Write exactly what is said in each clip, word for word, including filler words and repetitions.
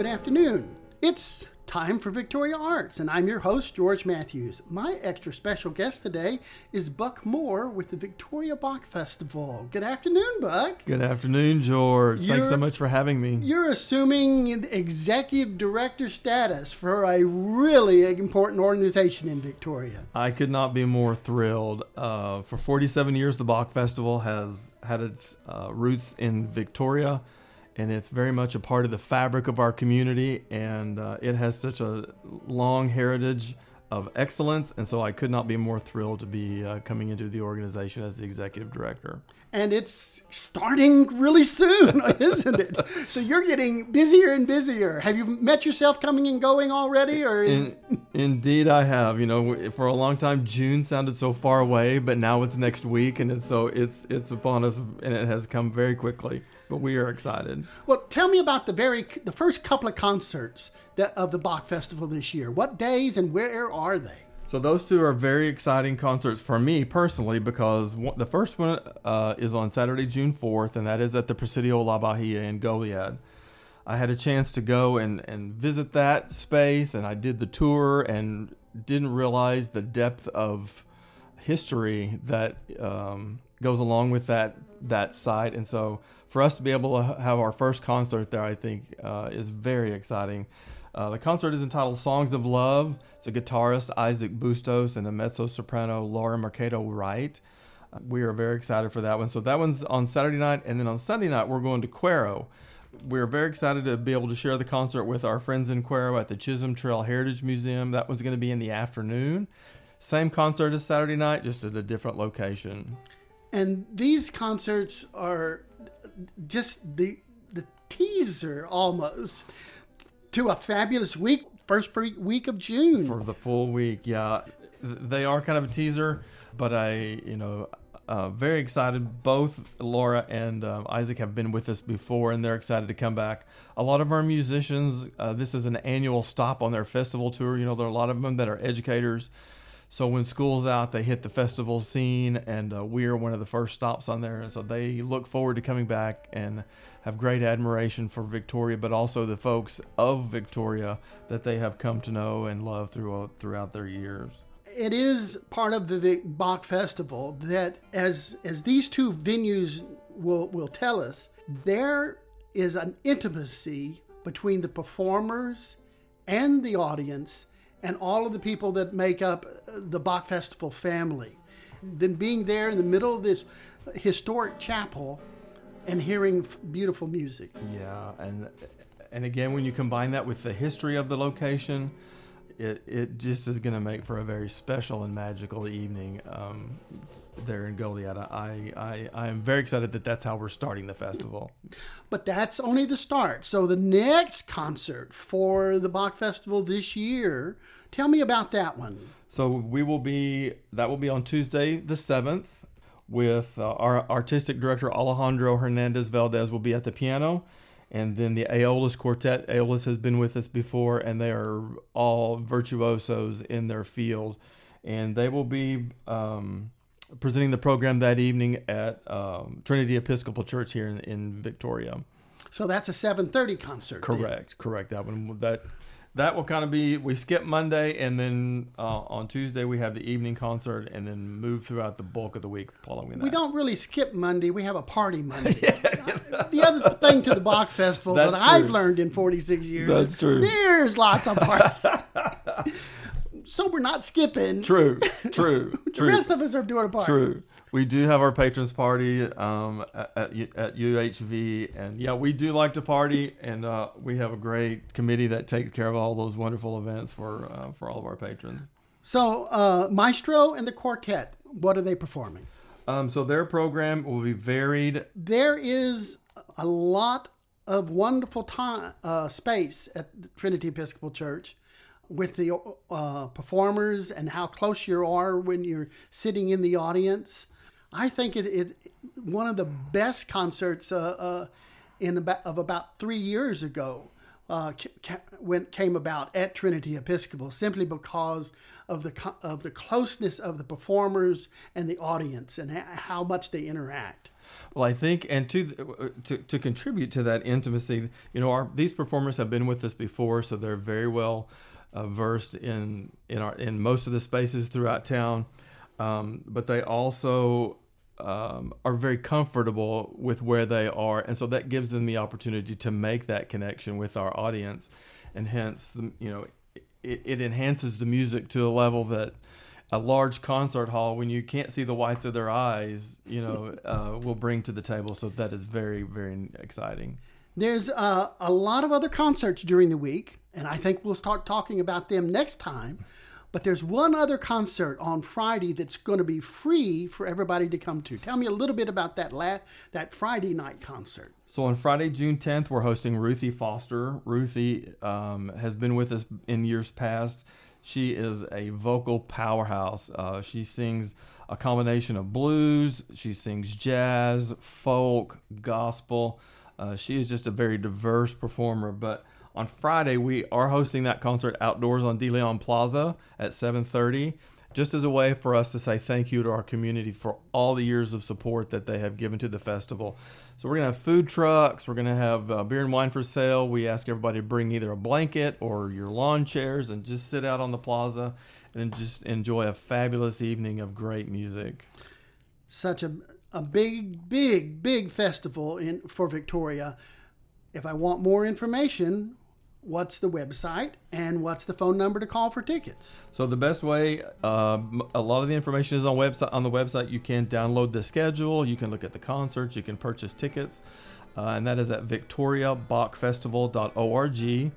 Good afternoon. It's time for Victoria Arts, and I'm your host, George Matthews. My extra special guest today is Buck Moore with the Victoria Bach Festival. Good afternoon, Buck. Good afternoon, George. You're, Thanks so much for having me. You're assuming executive director status for a really important organization in Victoria. I could not be more thrilled. Uh, for forty-seven years, the Bach Festival has had its uh, roots in Victoria. And it's very much a part of the fabric of our community, and uh, it has such a long heritage of excellence, and so I could not be more thrilled to be uh, coming into the organization as the executive director. And it's starting really soon, isn't it? So you're getting busier and busier. Have you met yourself coming and going already? Or is... In, indeed, I have. You know, for a long time, June sounded so far away, but now it's next week, and it's, so it's it's upon us, and it has come very quickly. But we are excited. Well, tell me about the very the first couple of concerts that, of the Bach Festival this year. What days and where are they? So those two are very exciting concerts for me personally, because one, the first one uh, is on Saturday, June fourth, and that is at the Presidio La Bahia in Goliad. I had a chance to go and, and visit that space, and I did the tour and didn't realize the depth of history that um, goes along with that that site. And so for us to be able to have our first concert there, I think uh, is very exciting. Uh, the concert is entitled Songs of Love. It's a guitarist, Isaac Bustos, and a mezzo-soprano, Laura Mercado Wright. Uh, we are very excited for that one. So that one's on Saturday night, and then on Sunday night, we're going to Cuero. We're very excited to be able to share the concert with our friends in Cuero at the Chisholm Trail Heritage Museum. That one's going to be in the afternoon. Same concert as Saturday night, just at a different location. And these concerts are just the the teaser almost to a fabulous week, first week of June. For the full week, yeah. They are kind of a teaser, but I, you know, uh, very excited. Both Laura and uh, Isaac have been with us before, and they're excited to come back. A lot of our musicians, uh, this is an annual stop on their festival tour. You know, there are a lot of them that are educators. So when school's out, they hit the festival scene, and uh, we're one of the first stops on there. And so they look forward to coming back and have great admiration for Victoria, but also the folks of Victoria that they have come to know and love throughout, throughout their years. It is part of the Vic Bach Festival that, as as these two venues will will tell us, there is an intimacy between the performers and the audience and all of the people that make up the Bach Festival family. Then being there in the middle of this historic chapel and hearing beautiful music. Yeah, and and again, when you combine that with the history of the location, it, it just is gonna make for a very special and magical evening um, there in Goliad. I, I, I am very excited that that's how we're starting the festival. But that's only the start. So the next concert for the Bach Festival this year, tell me about that one. So we will be, that will be on Tuesday the seventh with uh, our artistic director, Alejandro Hernandez Valdez, will be at the piano. And then the Aeolus Quartet. Aeolus has been with us before, and they are all virtuosos in their field. And they will be um, presenting the program that evening at um, Trinity Episcopal Church here in, in Victoria. So that's a seven thirty concert. Correct, then. correct. That one that that will kind of be, we skip Monday, and then uh, on Tuesday we have the evening concert, and then move throughout the bulk of the week following that. We don't really skip Monday. We have a party Monday. Yeah. The other thing to the Bach Festival that's that true. I've learned in forty-six years that's is true. There's lots of parties. So we're not skipping. True, true, the true. The rest of us are doing a party. True. We do have our patrons party um, at, at U H V. And yeah, we do like to party. And uh, we have a great committee that takes care of all those wonderful events for uh, for all of our patrons. So uh, Maestro and the Quartet, what are they performing? Um, so their program will be varied. There is a lot of wonderful time, uh, space at the Trinity Episcopal Church with the uh, performers and how close you are when you're sitting in the audience. I think it is one of the best concerts uh, uh, in about, of about three years ago uh, ca- when came about at Trinity Episcopal, simply because of the co- of the closeness of the performers and the audience and ha- how much they interact. Well, I think, and to to to contribute to that intimacy, you know, our these performers have been with us before, so they're very well uh, versed in in our in most of the spaces throughout town. Um, but they also um, are very comfortable with where they are, and so that gives them the opportunity to make that connection with our audience, and hence, the, you know, it, it enhances the music to a level that a large concert hall, when you can't see the whites of their eyes, you know, uh, will bring to the table. So that is very, very exciting. There's uh, a lot of other concerts during the week, and I think we'll start talking about them next time. But there's one other concert on Friday that's going to be free for everybody to come to. Tell me a little bit about that last, that Friday night concert. So on Friday, June tenth, we're hosting Ruthie Foster. Ruthie um, has been with us in years past. She is a vocal powerhouse. Uh, she sings a combination of blues. She sings jazz, folk, gospel. Uh, she is just a very diverse performer. But on Friday, we are hosting that concert outdoors on De Leon Plaza at seven thirty, just as a way for us to say thank you to our community for all the years of support that they have given to the festival. So we're going to have food trucks. We're going to have uh, beer and wine for sale. We ask everybody to bring either a blanket or your lawn chairs and just sit out on the plaza and just enjoy a fabulous evening of great music. Such a a big, big, big festival in for Victoria. If I want more information, what's the website and what's the phone number to call for tickets? So the best way, uh, a lot of the information is on website. On the website, you can download the schedule, you can look at the concerts, you can purchase tickets, uh, and that is at victoria bach festival dot org. And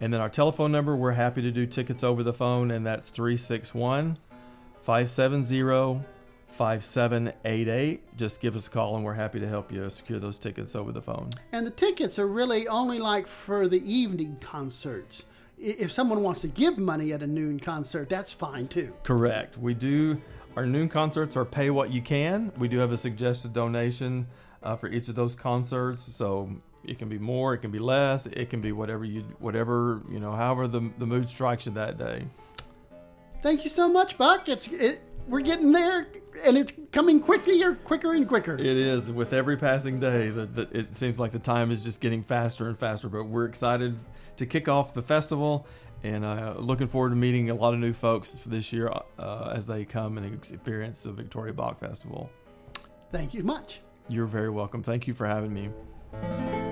then our telephone number, we're happy to do tickets over the phone, and that's three six one, five seven zero, five seven eight eight. Just give us a call and we're happy to help you secure those tickets over the phone. And the tickets are really only like for the evening concerts. If someone wants to give money at a noon concert, that's fine too. Correct. We do, our noon concerts are pay what you can. We do have a suggested donation uh, for each of those concerts. So it can be more, it can be less, it can be whatever you, whatever, you know, however the, the mood strikes you that day. Thank you so much, Buck. It's, it, We're getting there, and it's coming quicker, quicker and quicker. It is. With every passing day, the, the, it seems like the time is just getting faster and faster. But we're excited to kick off the festival, and uh, looking forward to meeting a lot of new folks for this year uh, as they come and experience the Victoria Bach Festival. Thank you much. You're very welcome. Thank you for having me.